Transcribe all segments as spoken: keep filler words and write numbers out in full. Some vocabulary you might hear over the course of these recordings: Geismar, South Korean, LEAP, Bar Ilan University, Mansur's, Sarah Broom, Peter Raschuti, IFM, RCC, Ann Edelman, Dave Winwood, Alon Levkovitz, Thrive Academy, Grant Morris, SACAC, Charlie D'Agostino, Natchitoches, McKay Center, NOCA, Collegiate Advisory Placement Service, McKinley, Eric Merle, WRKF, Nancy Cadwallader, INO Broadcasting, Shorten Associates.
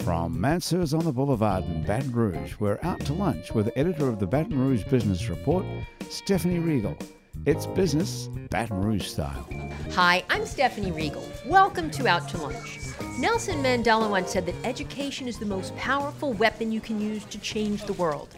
From Mansur's on the Boulevard in Baton Rouge, we're out to lunch with the editor of the Baton Rouge Business Report, Stephanie Regal. It's business Baton Rouge style. Hi, I'm Stephanie Regal. Welcome to Out to Lunch. Nelson Mandela once said that education is the most powerful weapon you can use to change the world.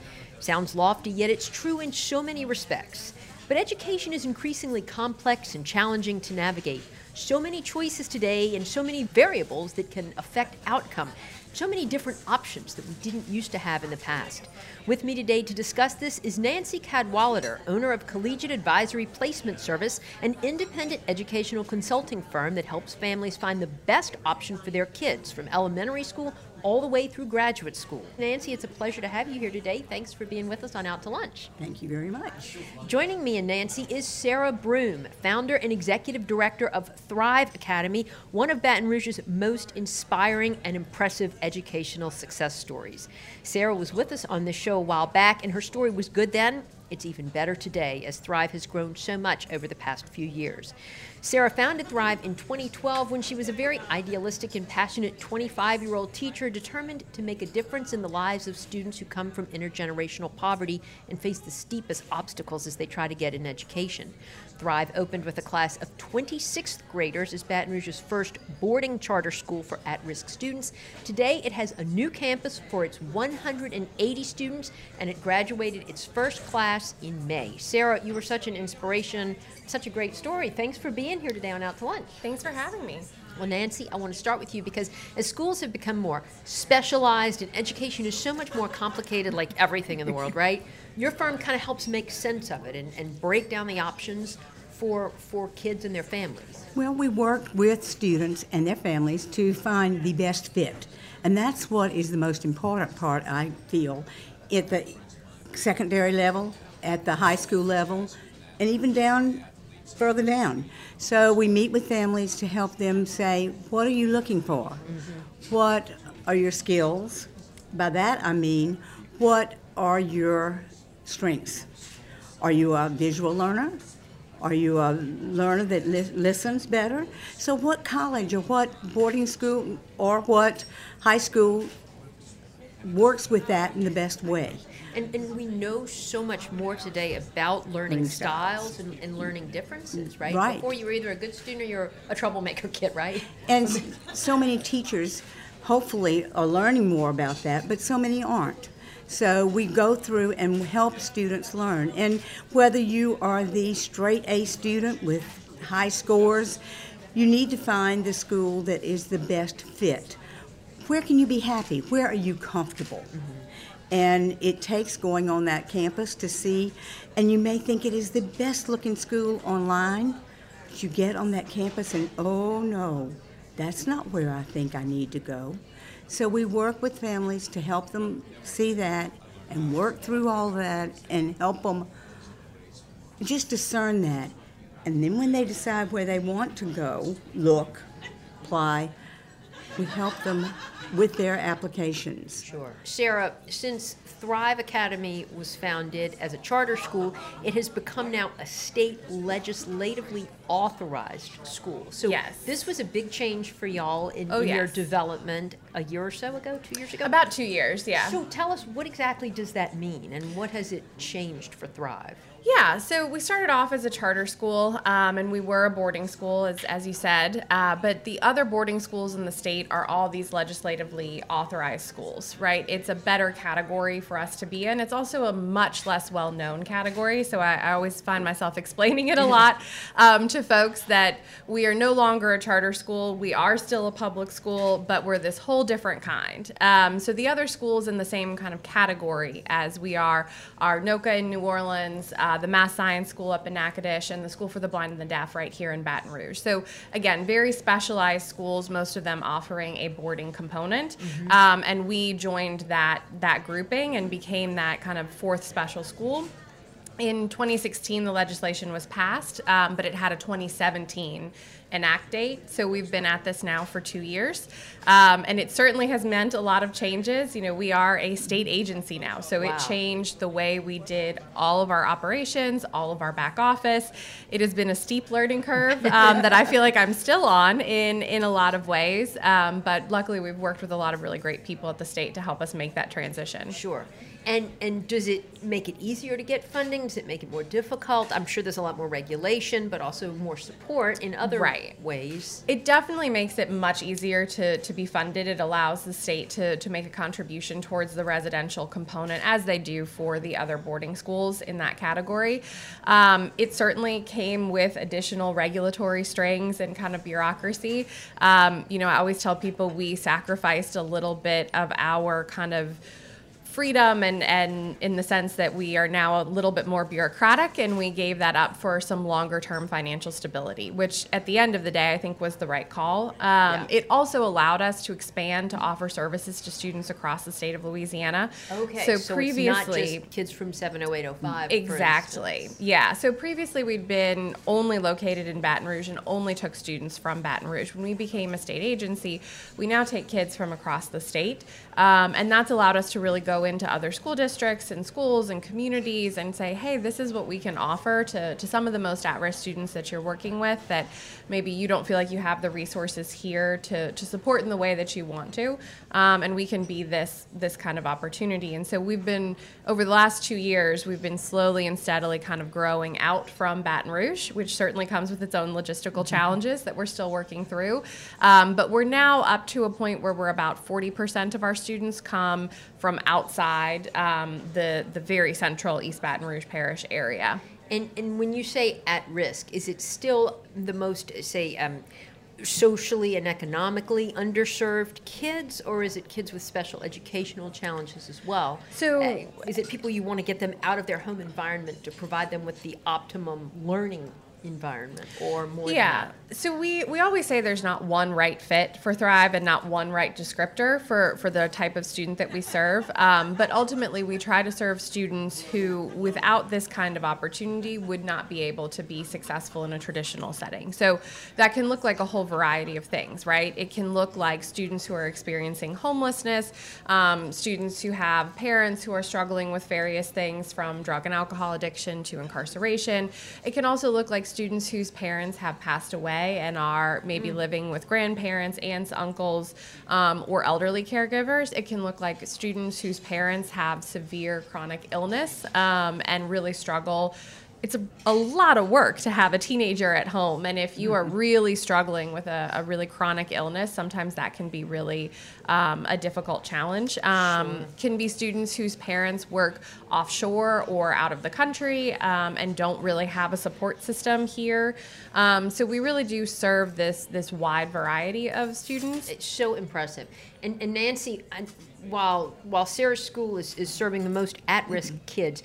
Sounds lofty, yet it's true in so many respects. But education is increasingly complex and challenging to navigate. So many choices today and so many variables that can affect outcome. So many different options that we didn't used to have in the past. With me today to discuss this is Nancy Cadwallader, owner of Collegiate Advisory Placement Service, an independent educational consulting firm that helps families find the best option for their kids from elementary school all the way through graduate school. Nancy, it's a pleasure to have you here today. Thanks for being with us on Out to Lunch. Thank you very much. Joining me and Nancy is Sarah Broom, founder and executive director of Thrive Academy, one of Baton Rouge's most inspiring and impressive educational success stories. Sarah was with us on this show a while back, and her story was good then. It's even better today, as Thrive has grown so much over the past few years. Sarah founded Thrive in twenty twelve when she was a very idealistic and passionate twenty-five-year-old teacher determined to make a difference in the lives of students who come from intergenerational poverty and face the steepest obstacles as they try to get an education. Thrive opened with a class of twenty-sixth graders as Baton Rouge's first boarding charter school for at-risk students. Today, it has a new campus for its one hundred eighty students, and it graduated its first class in May. Sarah, you were such an inspiration, such a great story. Thanks for being in here today on Out to Lunch. Thanks for having me. Well, Nancy, I want to start with you because as schools have become more specialized and education is so much more complicated, like everything in the world, right? Your firm kind of helps make sense of it and, and break down the options for for kids and their families. Well, we work with students and their families to find the best fit. And that's what is the most important part, I feel, at the secondary level, at the high school level, and even down further down. So we meet with families to help them say, what are you looking for? Mm-hmm. What are your skills? By that I mean, what are your strengths? Are you a visual learner? Are you a learner that li- listens better? So what college or what boarding school or what high school works with that in the best way? And, and we know so much more today about learning, learning styles, styles and, and learning differences, right? Right. Before you were either a good student or you're a troublemaker kid, right? And so many teachers, hopefully, are learning more about that, but so many aren't. So we go through and help students learn. And whether you are the straight A student with high scores, you need to find the school that is the best fit. Where can you be happy? Where are you comfortable? Mm-hmm. And it takes going on that campus to see, and you may think it is the best looking school online, but you get on that campus and, oh no, that's not where I think I need to go. So we work with families to help them see that and work through all that and help them just discern that. And then when they decide where they want to go, look, apply, we help them with their applications. Sure. Sarah, since Thrive Academy was founded as a charter school, it has become now a state legislatively authorized school. So yes. This was a big change for y'all in, oh, in yes. your development a year or so ago, two years ago? About two years, yeah. So tell us, what exactly does that mean and what has it changed for Thrive? Yeah, so we started off as a charter school, um, and we were a boarding school, as, as you said, uh, but the other boarding schools in the state are all these legislatively authorized schools, right? It's a better category for us to be in. It's also a much less well-known category, so I, I always find myself explaining it a lot um, to folks that we are no longer a charter school, we are still a public school, but we're this whole different kind. Um, so the other schools in the same kind of category as we are, are NOCA in New Orleans, uh, uh, the Math Science School up in Natchitoches, and the School for the Blind and the Deaf right here in Baton Rouge. So again, very specialized schools, most of them offering a boarding component. Mm-hmm. um, and we joined that, that grouping and became that kind of fourth special school. In twenty sixteen, the legislation was passed, um, but it had a twenty seventeen enact date, so we've been at this now for two years, um, and it certainly has meant a lot of changes. You know, we are a state agency now, so wow. It changed the way we did all of our operations, all of our back office. It has been a steep learning curve um, that I feel like I'm still on in, in a lot of ways, um, but luckily we've worked with a lot of really great people at the state to help us make that transition. Sure. And and does it make it easier to get funding? Does it make it more difficult? I'm sure there's a lot more regulation, but also more support in other right. ways. It definitely makes it much easier to, to be funded. It allows the state to, to make a contribution towards the residential component, as they do for the other boarding schools in that category. Um, it certainly came with additional regulatory strings and kind of bureaucracy. Um, you know, I always tell people we sacrificed a little bit of our kind of freedom and, and in the sense that we are now a little bit more bureaucratic, and we gave that up for some longer term financial stability, which at the end of the day I think was the right call. Um, yeah. It also allowed us to expand to offer services to students across the state of Louisiana. Okay, so, so previously, it's not just kids from seven oh eight oh five. Exactly, yeah. So previously we'd been only located in Baton Rouge and only took students from Baton Rouge. When we became a state agency, we now take kids from across the state, um, and that's allowed us to really go in into other school districts and schools and communities and say, hey, this is what we can offer to, to some of the most at-risk students that you're working with, that maybe you don't feel like you have the resources here to, to support in the way that you want to, um, and we can be this, this kind of opportunity. And so we've been, over the last two years, we've been slowly and steadily kind of growing out from Baton Rouge, which certainly comes with its own logistical challenges that we're still working through. Um, but we're now up to a point where we're about forty percent of our students come from outside Outside, um, the the very central East Baton Rouge Parish area. And and when you say at risk, is it still the most, say, um, socially and economically underserved kids, or is it kids with special educational challenges as well? So uh, is it people you want to get them out of their home environment to provide them with the optimum learning environment, or more yeah than that? So we we always say there's not one right fit for Thrive and not one right descriptor for for the type of student that we serve, um, but ultimately we try to serve students who without this kind of opportunity would not be able to be successful in a traditional setting. So that can look like a whole variety of things, right? It can look like students who are experiencing homelessness, um, students who have parents who are struggling with various things, from drug and alcohol addiction to incarceration. It can also look like students whose parents have passed away and are maybe mm. living with grandparents, aunts, uncles, um, or elderly caregivers. It can look like students whose parents have severe chronic illness um, and really struggle. It's a, a lot of work to have a teenager at home, and if you are really struggling with a, a really chronic illness, sometimes that can be really um, a difficult challenge. Um, sure. Can be students whose parents work offshore or out of the country um, and don't really have a support system here. Um, so we really do serve this this wide variety of students. It's so impressive. And, and Nancy, while while Sarah's school is, is serving the most at-risk mm-hmm. kids,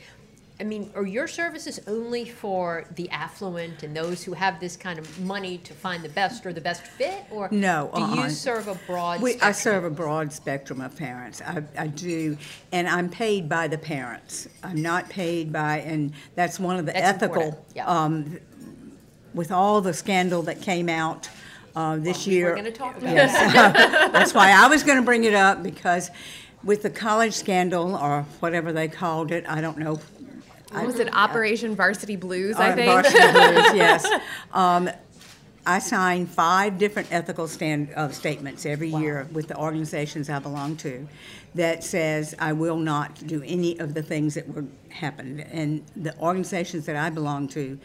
I mean, are your services only for the affluent and those who have this kind of money to find the best or the best fit, or no, do uh-uh. you serve a broad we, spectrum? I serve a broad spectrum of parents. I, I do, and I'm paid by the parents. I'm not paid by, and that's one of the that's ethical, yeah. um, with all the scandal that came out uh, this well, year. We're going to talk about yes. that. That's why I was going to bring it up, because with the college scandal, or whatever they called it, I don't know. What was it, Operation Varsity Blues, I think? Varsity Blues, yes. Um, I sign five different ethical stand, uh, statements every wow. year with the organizations I belong to that says I will not do any of the things that were happened. And the organizations that I belong to,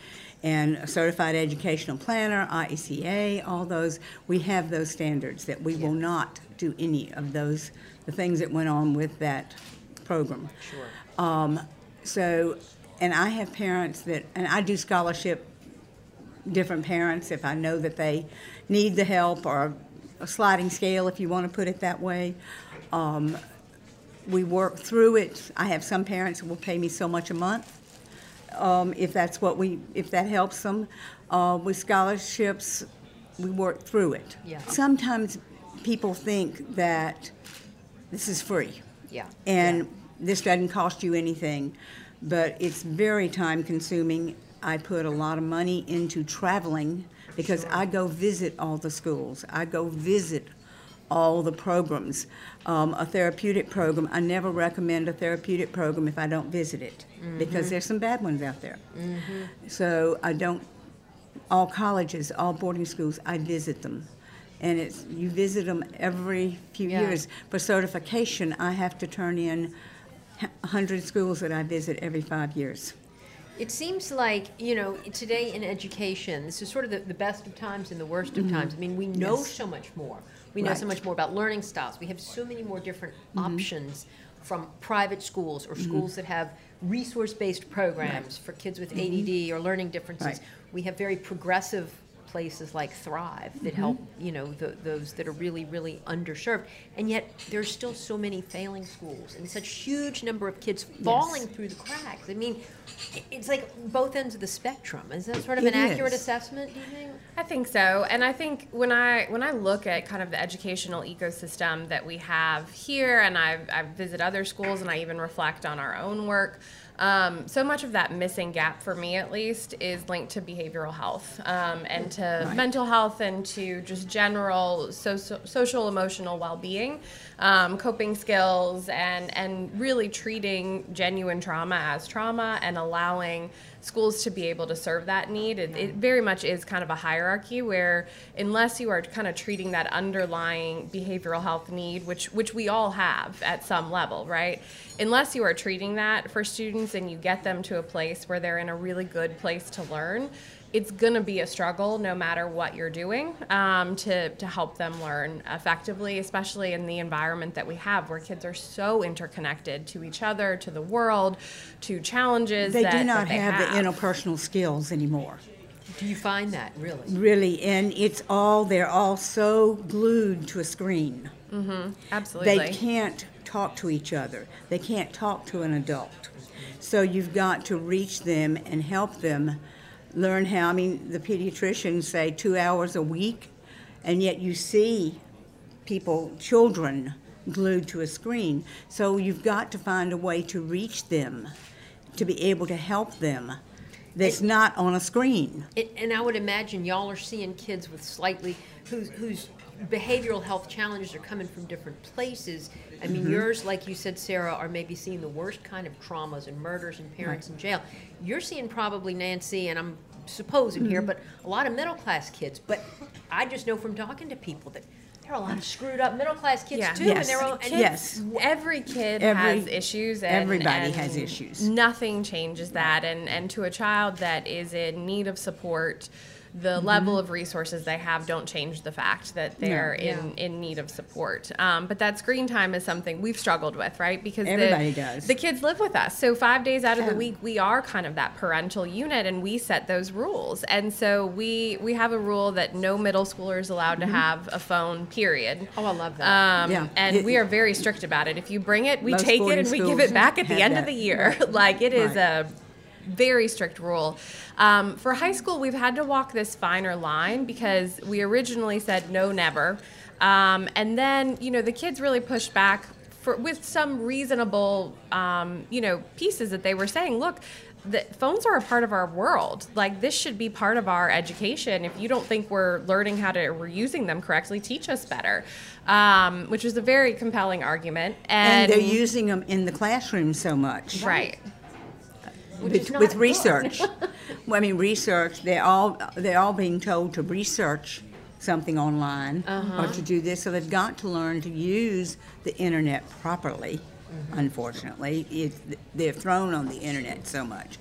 and a Certified Educational Planner, I A C A, all those, we have those standards that we yeah. will not do any of those, the things that went on with that program. Sure. Um, so... And I have parents that, and I do scholarship different parents if I know that they need the help, or a sliding scale, if you want to put it that way. Um, we work through it. I have some parents who will pay me so much a month. um, if that's what we, if that helps them. Uh, with scholarships, we work through it. Yeah. Sometimes people think that this is free. Yeah. And yeah. this doesn't cost you anything, but it's very time consuming. I put a lot of money into traveling because sure. I go visit all the schools. I go visit all the programs. Um, a therapeutic program, I never recommend a therapeutic program if I don't visit it mm-hmm. because there's some bad ones out there. Mm-hmm. So I don't, all colleges, all boarding schools, I visit them. And it's, you visit them every few yeah. years. For certification, I have to turn in one hundred schools that I visit every five years. It seems like, you know, today in education, this is sort of the, the best of times and the worst of mm-hmm. times. I mean, we know yes. so much more. We know right. so much more about learning styles. We have so many more different mm-hmm. options from private schools or schools mm-hmm. that have resource-based programs right. for kids with mm-hmm. A D D or learning differences. Right. We have very progressive places like Thrive that mm-hmm. help, you know, the, those that are really, really underserved. And yet there's still so many failing schools and such huge number of kids falling yes. through the cracks. I mean, it's like both ends of the spectrum. Is that sort of it an is. accurate assessment, do you think? I think so. And I think when I when I look at kind of the educational ecosystem that we have here, and I I visit other schools and I even reflect on our own work, Um, so much of that missing gap, for me at least, is linked to behavioral health um, and to right. mental health and to just general so so social emotional well-being, um, coping skills, and, and really treating genuine trauma as trauma and allowing schools to be able to serve that need. It, it very much is kind of a hierarchy where unless you are kind of treating that underlying behavioral health need, which, which we all have at some level, right? Unless you are treating that for students and you get them to a place where they're in a really good place to learn, it's going to be a struggle no matter what you're doing um, to, to help them learn effectively, especially in the environment that we have where kids are so interconnected to each other, to the world, to challenges that they have. They do not have the interpersonal skills anymore. Do you find that, really? Really, and it's all, they're all so glued to a screen. Mm-hmm. Absolutely. They can't talk to each other. They can't talk to an adult. So you've got to reach them and help them learn how. I mean, the pediatricians say two hours a week, and yet you see people, children, glued to a screen. So you've got to find a way to reach them, to be able to help them. That's it, not on a screen. It, and I would imagine y'all are seeing kids with slightly, whose who's behavioral health challenges are coming from different places. I mean, mm-hmm. yours, like you said, Sarah, are maybe seeing the worst kind of traumas and murders and parents right. in jail. You're seeing probably, Nancy, and I'm supposing mm-hmm. here, but a lot of middle-class kids. But I just know from talking to people that there are a lot of screwed up middle-class kids, yeah. too. Yes. And they're all, and yes. Every kid every, has issues. And, everybody and has issues. Nothing changes that. And, and to a child that is in need of support, the mm-hmm. level of resources they have don't change the fact that they're no, in, yeah. in need of support. Um, but that screen time is something we've struggled with, right? Because everybody the, does. The kids live with us. So five days out of yeah. the week, we are kind of that parental unit, and we set those rules. And so we we have a rule that no middle schooler is allowed mm-hmm. to have a phone, period. Oh, I love that. Um, yeah. And it, we are very strict about it. If you bring it, we take it, and we give it back at the end that. of the year. Like, it is right. a very strict rule. Um, for high school, we've had to walk this finer line because we originally said no, never. Um, and then, you know, the kids really pushed back for, with some reasonable, um, you know, pieces that they were saying, look, the phones are a part of our world. Like, this should be part of our education. If you don't think we're learning how to, we're using them correctly, teach us better. Um, which is a very compelling argument. And, and they're using them in the classroom so much. Right. With, with research, well, I mean research. They're all they're all being told to research something online uh-huh. or to do this. So they've got to learn to use the internet properly. Mm-hmm. Unfortunately, it, they're thrown on the internet so much.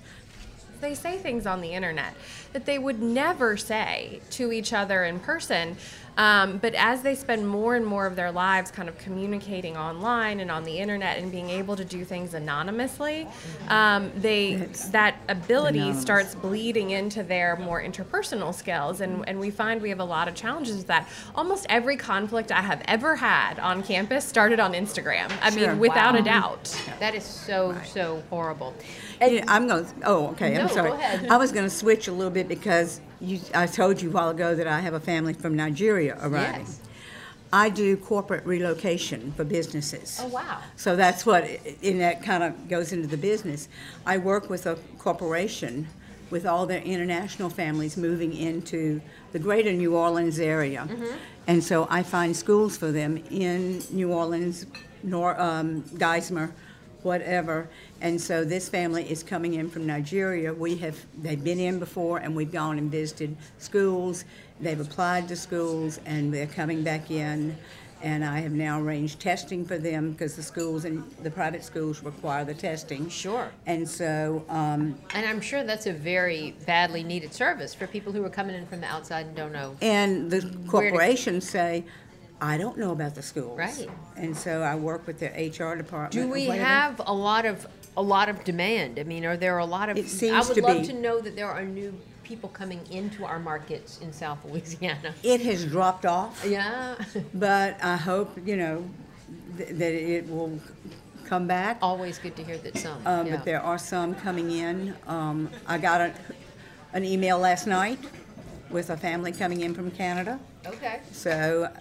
They say things on the internet that they would never say to each other in person. Um, but as they spend more and more of their lives kind of communicating online and on the internet and being able to do things anonymously, um, they it's that ability anonymous. starts bleeding into their more interpersonal skills. And, and we find we have a lot of challenges with that. Almost every conflict I have ever had on campus started on Instagram. I sure. mean, without wow. a doubt. That is so, right. so horrible. And yeah, I'm going to, oh, okay, no, I'm sorry. Go ahead. I was going to switch a little bit because You, I told you a while ago that I have a family from Nigeria arriving. Yes. I do corporate relocation for businesses. Oh, wow. So that's what, and that kind of goes into the business. I work with a corporation with all their international families moving into the greater New Orleans area. Mm-hmm. And so I find schools for them in New Orleans, nor, um, Geismar, whatever. And so this family is coming in from Nigeria. We have, they've been in before, and we've gone and visited schools. They've applied to schools, and they're coming back in. And I have now arranged testing for them because the schools and the private schools require the testing. Sure. And so. Um, and I'm sure that's a very badly needed service for people who are coming in from the outside and don't know. And the corporations say, I don't know about the schools. Right. And so I work with their H R department. Do we have a lot of a lot of demand? I mean, are there a lot of? It seems I would to love be. to know that there are new people coming into our markets in South Louisiana. It has dropped off. Yeah. But I hope you know th that it will come back. Always good to hear that some. Um, yeah. But there are some coming in. Um, I got a, an email last night with a family coming in from Canada. Okay. So.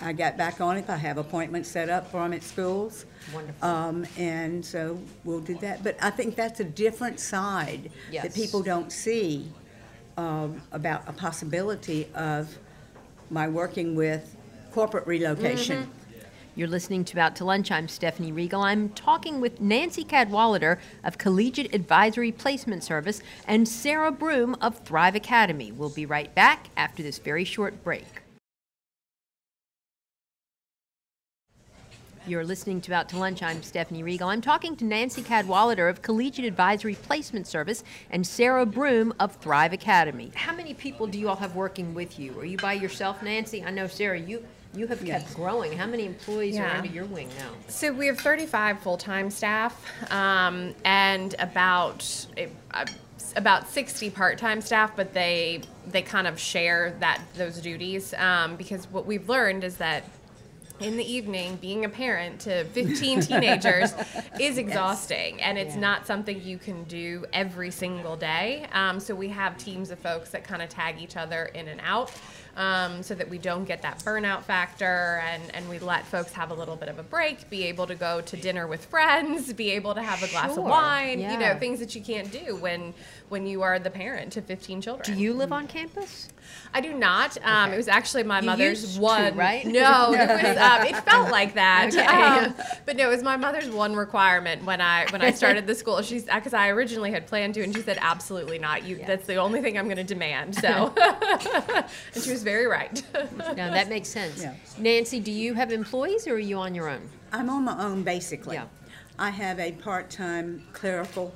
I got back on it. I have appointments set up for them at schools. Wonderful. Um, and so we'll do that. But I think that's a different side yes. that people don't see um, about a possibility of my working with corporate relocation. Mm-hmm. You're listening to Out to Lunch. I'm Stephanie Regal. I'm talking with Nancy Cadwallader of Collegiate Advisory Placement Service and Sarah Broom of Thrive Academy. We'll be right back after this very short break. You're listening to Out to Lunch. I'm Stephanie Regal. I'm talking to Nancy Cadwallader of Collegiate Advisory Placement Service and Sarah Broom of Thrive Academy. How many people do you all have working with you? Are you by yourself, Nancy? I know, Sarah, you, you have yes. kept growing. How many employees yeah. are under your wing now? So we have thirty-five full-time staff um, and about uh, about sixty part-time staff, but they, they kind of share that those duties um, because what we've learned is that in the evening, being a parent to fifteen teenagers is exhausting, yes. and it's yeah. not something you can do every single day. Um, so we have teams of folks that kind of tag each other in and out um, so that we don't get that burnout factor, and, and we let folks have a little bit of a break, be able to go to dinner with friends, be able to have a glass sure. of wine, yeah. you know, things that you can't do when, when you are the parent to fifteen children. Do you live on campus? I do not. Um, okay. It was actually my you mother's used one. To, right? No, no. It was, Um, it felt like that, okay. um, but no, it was my mother's one requirement when I when I started the school. She's because I originally had planned to, and she said, "Absolutely not. You, yes. that's the only thing I'm going to demand." So, and she was very right. No, that makes sense. Yeah. Nancy, do you have employees, or are you on your own? I'm on my own, basically. Yeah. I have a part-time clerical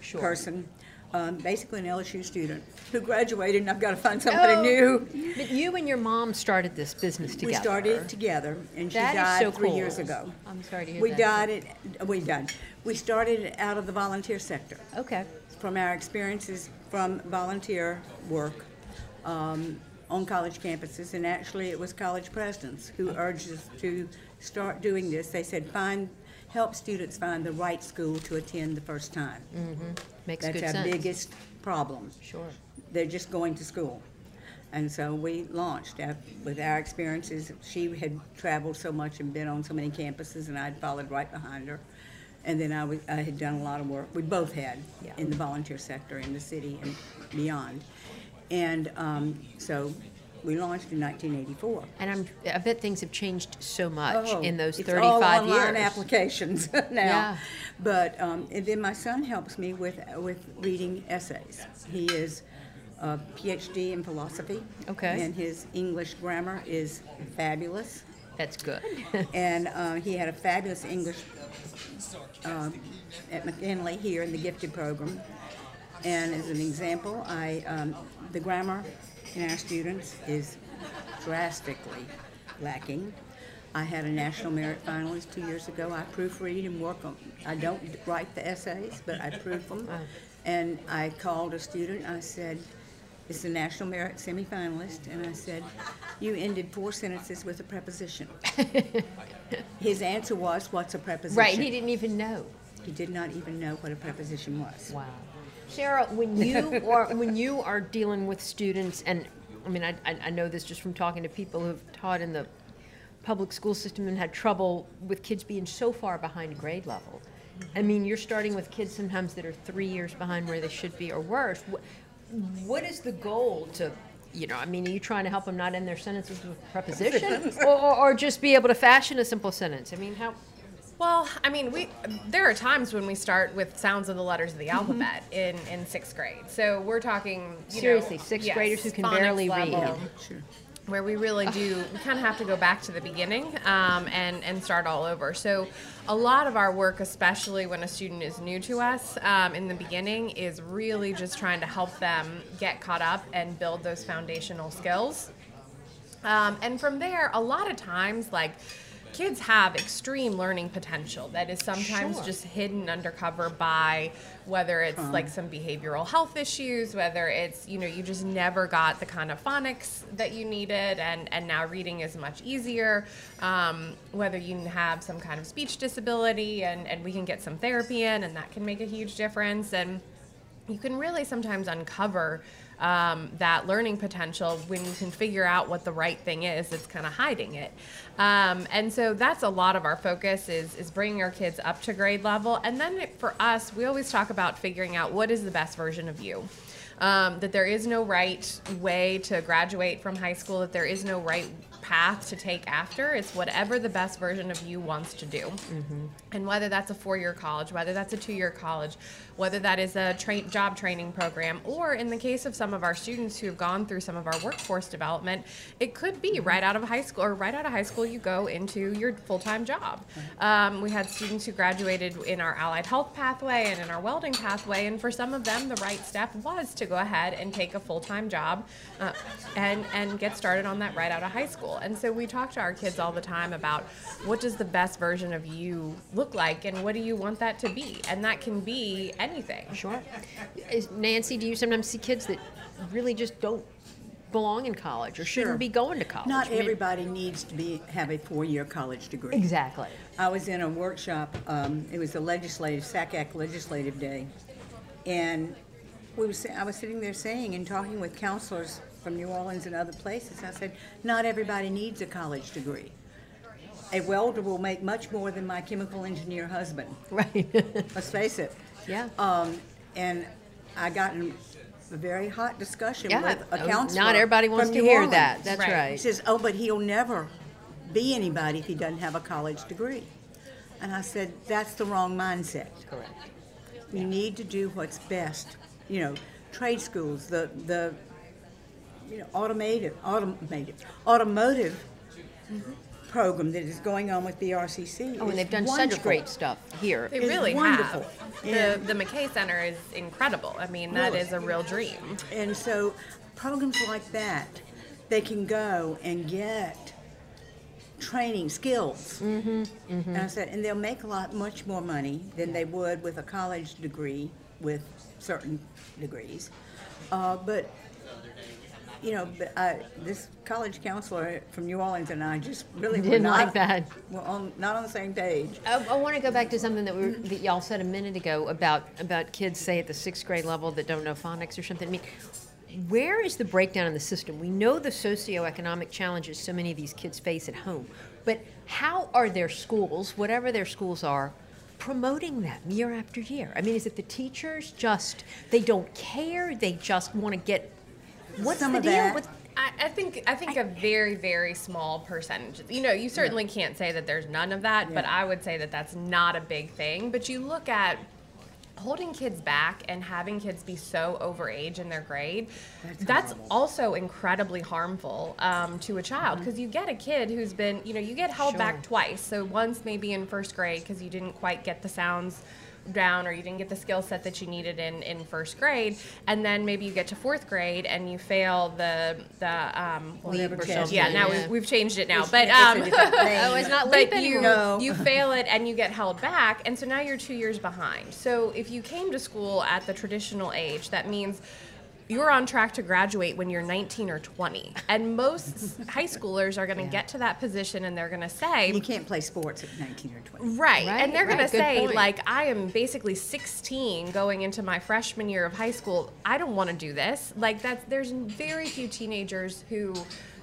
sure. person. Um, basically an L S U student who graduated, and I've got to find somebody oh, new. But you and your mom started this business together. We started it together, and she that died so three cool. years ago. I'm sorry to hear we that. Died it, we died. We started it out of the volunteer sector. Okay. From our experiences from volunteer work um, on college campuses, and actually it was college presidents who urged us to start doing this. They said, find, help students find the right school to attend the first time. Mm-hmm. Makes That's good our sense. biggest problem. Sure. They're just going to school. And so we launched after, with our experiences. She had traveled so much and been on so many campuses, and I'd followed right behind her. And then I, was, I had done a lot of work. We both had yeah. in the volunteer sector, in the city, and beyond. And um, so we launched in nineteen eighty-four. And I'm, I bet things have changed so much oh, in those thirty-five years. It's all online applications now. Yeah. But um, and then my son helps me with with reading essays. He is a P H D in philosophy. Okay. And his English grammar is fabulous. That's good. And uh, he had a fabulous English uh, at McKinley here in the gifted program. And as an example, I um, the grammar in our students is drastically lacking. I had a national merit finalist two years ago. I proofread and work on. I don't write the essays, but I proof them. And I called a student. I said, "It's a national merit semifinalist," and I said, "You ended four sentences with a preposition." His answer was, "What's a preposition?" Right. He didn't even know. He did not even know what a preposition was. Wow. Sarah, when you are when you are dealing with students, and I mean, I I know this just from talking to people who've taught in the public school system and had trouble with kids being so far behind grade level. I mean, you're starting with kids sometimes that are three years behind where they should be or worse. What, what is the goal to, you know, I mean, are you trying to help them not end their sentences with preposition or, or, or just be able to fashion a simple sentence? I mean, how... Well, I mean, we there are times when we start with sounds of the letters of the alphabet in, in sixth grade. So we're talking, you Seriously, know, sixth yes, graders who can barely level. read. Sure. Where we really do, we kind of have to go back to the beginning um, and, and start all over. So a lot of our work, especially when a student is new to us um, in the beginning, is really just trying to help them get caught up and build those foundational skills. Um, and from there, a lot of times, like, kids have extreme learning potential that is sometimes sure. just hidden undercover by whether it's um. like some behavioral health issues, whether it's, you know, you just never got the kind of phonics that you needed and, and now reading is much easier, um, whether you have some kind of speech disability and, and we can get some therapy in and that can make a huge difference. And you can really sometimes uncover Um, that learning potential when you can figure out what the right thing is that's kind of hiding it. Um, and so that's a lot of our focus is, is bringing our kids up to grade level. And then it, for us, we always talk about figuring out what is the best version of you. Um, that there is no right way to graduate from high school, that there is no right path to take after. It's whatever the best version of you wants to do. Mm-hmm. And whether that's a four-year college, whether that's a two-year college, whether that is a tra- job training program, or in the case of some of our students who have gone through some of our workforce development, it could be right out of high school, or right out of high school you go into your full-time job. Um, we had students who graduated in our allied health pathway and in our welding pathway, and for some of them the right step was to go ahead and take a full-time job uh, and and get started on that right out of high school. And so we talk to our kids all the time about what does the best version of you look like and what do you want that to be, and that can be anything. Sure. Is, Nancy, do you sometimes see kids that really just don't belong in college or shouldn't sure. be going to college? Not I mean, everybody needs to be have a four-year college degree. Exactly. I was in a workshop. Um, it was the legislative SACAC legislative day, and We was, I was sitting there saying and talking with counselors from New Orleans and other places, I said, not everybody needs a college degree. A welder will make much more than my chemical engineer husband. Right. Let's face it. Yeah. Um, and I got in a very hot discussion yeah. with a counselor. Not everybody wants to New hear Orleans. that. That's right. right. He says, oh, but he'll never be anybody if he doesn't have a college degree. And I said, that's the wrong mindset. Correct. You yeah. need to do what's best. You know, trade schools, the the you know automated automated automotive mm-hmm. program that is going on with the R C C. Oh, and they've done wonderful. such great stuff here. They really wonderful. have. Yeah. The the McKay Center is incredible. I mean, that really. is a real dream. And so, programs like that, they can go and get training skills. Mm-hmm. Mm-hmm. And I said, and they'll make a lot much more money than they would with a college degree with certain degrees, uh, but you know, but I, this college counselor from New Orleans and I just really didn't were not, like that. We're on, not on the same page. I, I want to go back to something that, we were, that y'all said a minute ago about about kids, say at the sixth grade level, that don't know phonics or something. I mean, where is the breakdown in the system? We know the socioeconomic challenges so many of these kids face at home, but how are their schools, whatever their schools are, promoting them year after year? I mean, is it the teachers just, they don't care, they just want to get, what's Some the deal that. with? I, I think I think I, a very, very small percentage. You know, you certainly yeah. can't say that there's none of that, yeah. but I would say that that's not a big thing. But you look at holding kids back and having kids be so overage in their grade, that's, that's also incredibly harmful um, to a child, because mm-hmm. you get a kid who's been, you know, you get held sure. back twice. So once maybe in first grade because you didn't quite get the sounds down, or you didn't get the skill set that you needed in, in first grade, and then maybe you get to fourth grade and you fail the the um, well, LEAP or something. Yeah, now yeah. We've, we've changed it now, it's, but um, it's oh, it's not LEAP anymore. You, no. you fail it and you get held back, and so now you're two years behind. So if you came to school at the traditional age, that means you're on track to graduate when you're nineteen or twenty. And most high schoolers are going to yeah. get to that position and they're going to say... You can't play sports at nineteen or twenty. Right. right and they're right, going to say, point. like, I am basically sixteen going into my freshman year of high school. I don't want to do this. Like, that's, there's very few teenagers who...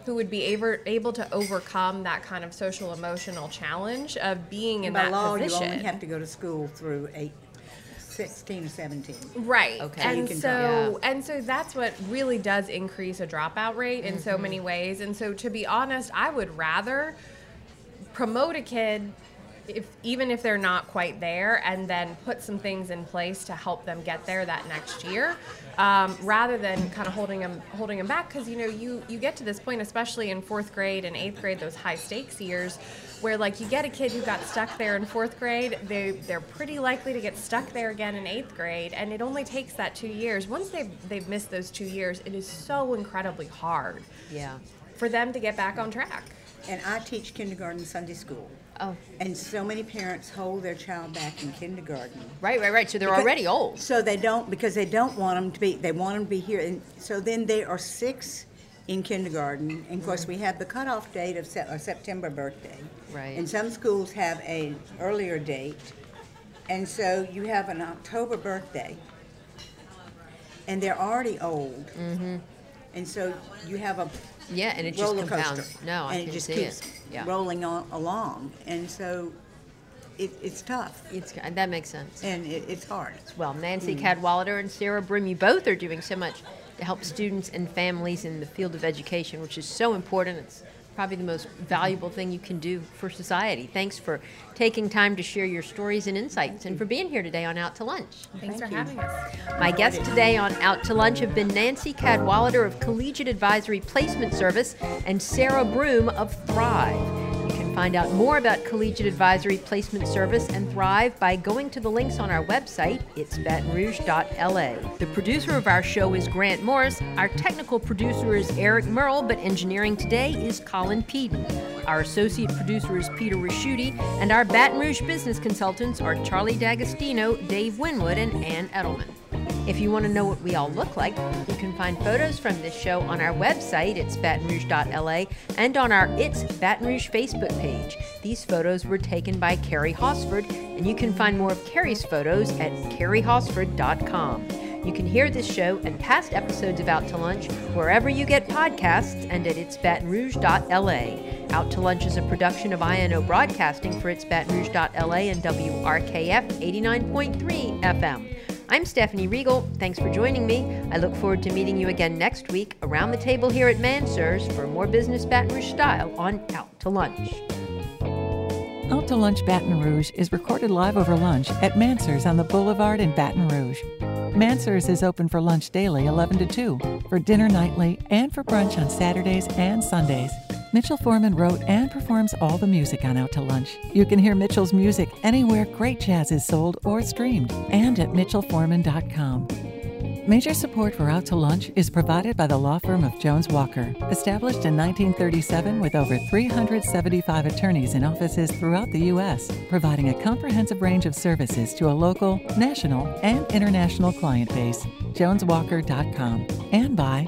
who would be able, able to overcome that kind of social emotional challenge of being in that law, position. By law, you only have to go to school through eight, sixteen, seventeen. Right. Okay. And so, so yeah. and so that's what really does increase a dropout rate in mm-hmm. so many ways. And so, to be honest, I would rather promote a kid, if, even if they're not quite there, and then put some things in place to help them get there that next year, um, rather than kind of holding them holding them back, because you know you you get to this point, especially in fourth grade and eighth grade, those high stakes years, where like you get a kid who got stuck there in fourth grade, they they're pretty likely to get stuck there again in eighth grade, and it only takes that two years. Once they've they've missed those two years, it is so incredibly hard, yeah, for them to get back on track. And I teach kindergarten Sunday school. Oh. And so many parents hold their child back in kindergarten. Right, right, right. So they're because, already old. So they don't, because they don't want them to be, they want them to be here. And so then they are six in kindergarten. And of course, we have the cutoff date of se- a September birthday. Right. And some schools have an earlier date. And so you have an October birthday. And they're already old. Mm-hmm. And so you have a yeah, and it just compounds. No, I can see it. And it just keeps yeah. rolling on along, and so it, it's tough. It's and that makes sense. And it, it's hard. Well, Nancy mm. Cadwallader and Sarah Broom, you both are doing so much to help students and families in the field of education, which is so important. It's probably the most valuable thing you can do for society. Thanks for taking time to share your stories and insights and for being here today on Out to Lunch. Thanks Thank for you. having us. My guests today on Out to Lunch have been Nancy Cadwallader of Collegiate Advisory Placement Service and Sarah Broom of Thrive. You can find out more about Collegiate Advisory Placement Service and Thrive by going to the links on our website. It's baton rouge dot l a. The producer of our show is Grant Morris. Our technical producer is Eric Merle, but engineering today is Colin Peden. Our associate producer is Peter Raschuti, and our Baton Rouge business consultants are Charlie D'Agostino, Dave Winwood, and Ann Edelman. If you want to know what we all look like, you can find photos from this show on our website, it's baton rouge dot l a, and on our It's Baton Rouge Facebook page. These photos were taken by Carrie Hosford, and you can find more of Carrie's photos at carrie hosford dot com. You can hear this show and past episodes of Out to Lunch wherever you get podcasts and at its baton rouge dot l a. Out to Lunch is a production of I N O Broadcasting for its baton rouge dot l a and W R K F eighty-nine point three F M. I'm Stephanie Riegel. Thanks for joining me. I look forward to meeting you again next week around the table here at Mansur's for more business Baton Rouge style on Out to Lunch. Out to Lunch Baton Rouge is recorded live over lunch at Mansur's on the Boulevard in Baton Rouge. Mansur's is open for lunch daily eleven to two, for dinner nightly, and for brunch on Saturdays and Sundays. Mitchell Foreman wrote and performs all the music on Out to Lunch. You can hear Mitchell's music anywhere great jazz is sold or streamed, and at mitchell foreman dot com. Major support for Out to Lunch is provided by the law firm of Jones Walker, established in nineteen thirty-seven with over three hundred seventy-five attorneys in offices throughout the U S, providing a comprehensive range of services to a local, national, and international client base, jones walker dot com, and by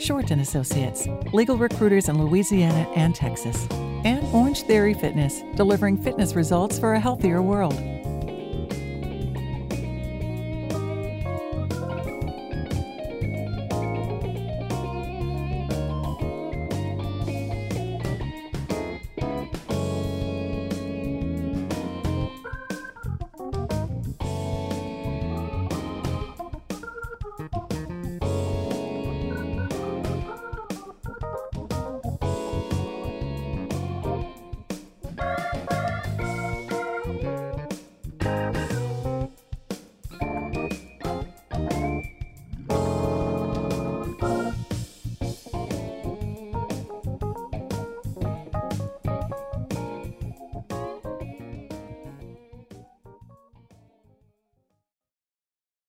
Shorten Associates, legal recruiters in Louisiana and Texas, and Orangetheory Fitness, delivering fitness results for a healthier world.